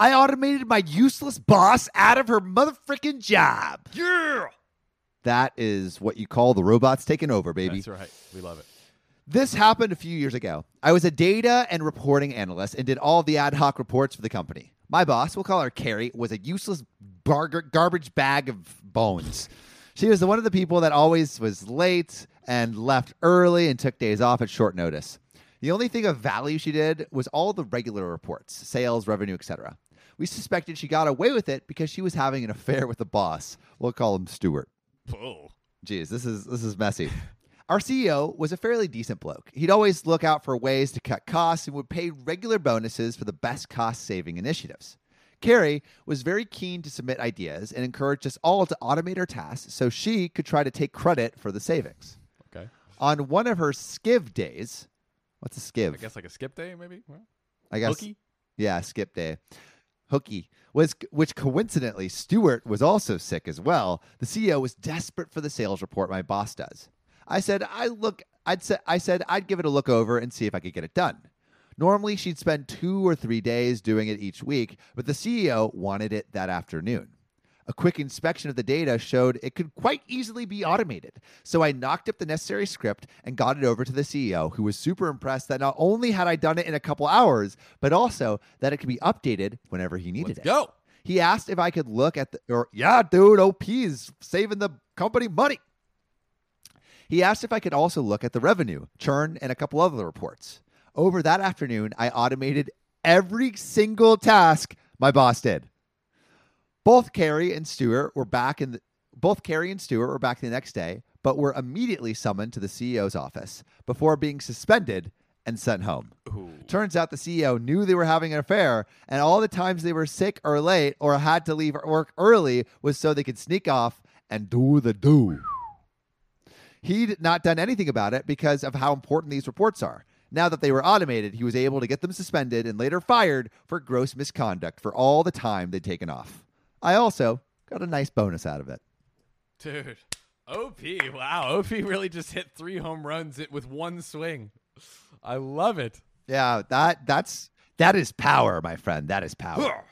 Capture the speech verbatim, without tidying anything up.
I automated my useless boss out of her motherfucking job. Yeah. That is what you call the robots taking over, baby. That's right. We love it. This happened a few years ago. I was a data and reporting analyst and did all the ad hoc reports for the company. My boss, we'll call her Carrie, was a useless bar- garbage bag of bones. She was one of the people that always was late and left early and took days off at short notice. The only thing of value she did was all the regular reports, sales, revenue, et cetera. We suspected she got away with it because she was having an affair with the boss. We'll call him Stuart. Oh. Jeez, this is this is messy. Our C E O was a fairly decent bloke. He'd always look out for ways to cut costs and would pay regular bonuses for the best cost-saving initiatives. Carrie was very keen to submit ideas and encouraged us all to automate her tasks so she could try to take credit for the savings. Okay. On one of her skiv days, what's a skiv? I guess like a skip day, maybe? Well, I guess. Hooky? Yeah, skip day. Hooky. Was, which coincidentally, Stuart was also sick as well. The C E O was desperate for the sales report my boss does. I said, I look, I'd say, I said, I'd give it a look over and see if I could get it done. Normally, she'd spend two or three days doing it each week, but the C E O wanted it that afternoon. A quick inspection of the data showed it could quite easily be automated. So I knocked up the necessary script and got it over to the C E O, who was super impressed that not only had I done it in a couple hours, but also that it could be updated whenever he needed it. Let's go. He asked if I could look at the, or yeah, dude, O P's saving the company money. He asked if I could also look at the revenue, churn, and a couple other reports. Over that afternoon, I automated every single task my boss did. Both Carrie and Stuart were back in the, both Carrie and Stuart were back the next day, but were immediately summoned to the C E O's office before being suspended and sent home. Ooh. Turns out the C E O knew they were having an affair, and all the times they were sick or late or had to leave work early was so they could sneak off and do the do. He'd not done anything about it because of how important these reports are. Now that they were automated, he was able to get them suspended and later fired for gross misconduct for all the time they'd taken off. I also got a nice bonus out of it. Dude, O P, wow. O P really just hit three home runs with one swing. I love it. Yeah, that that's that is power, my friend. That is power.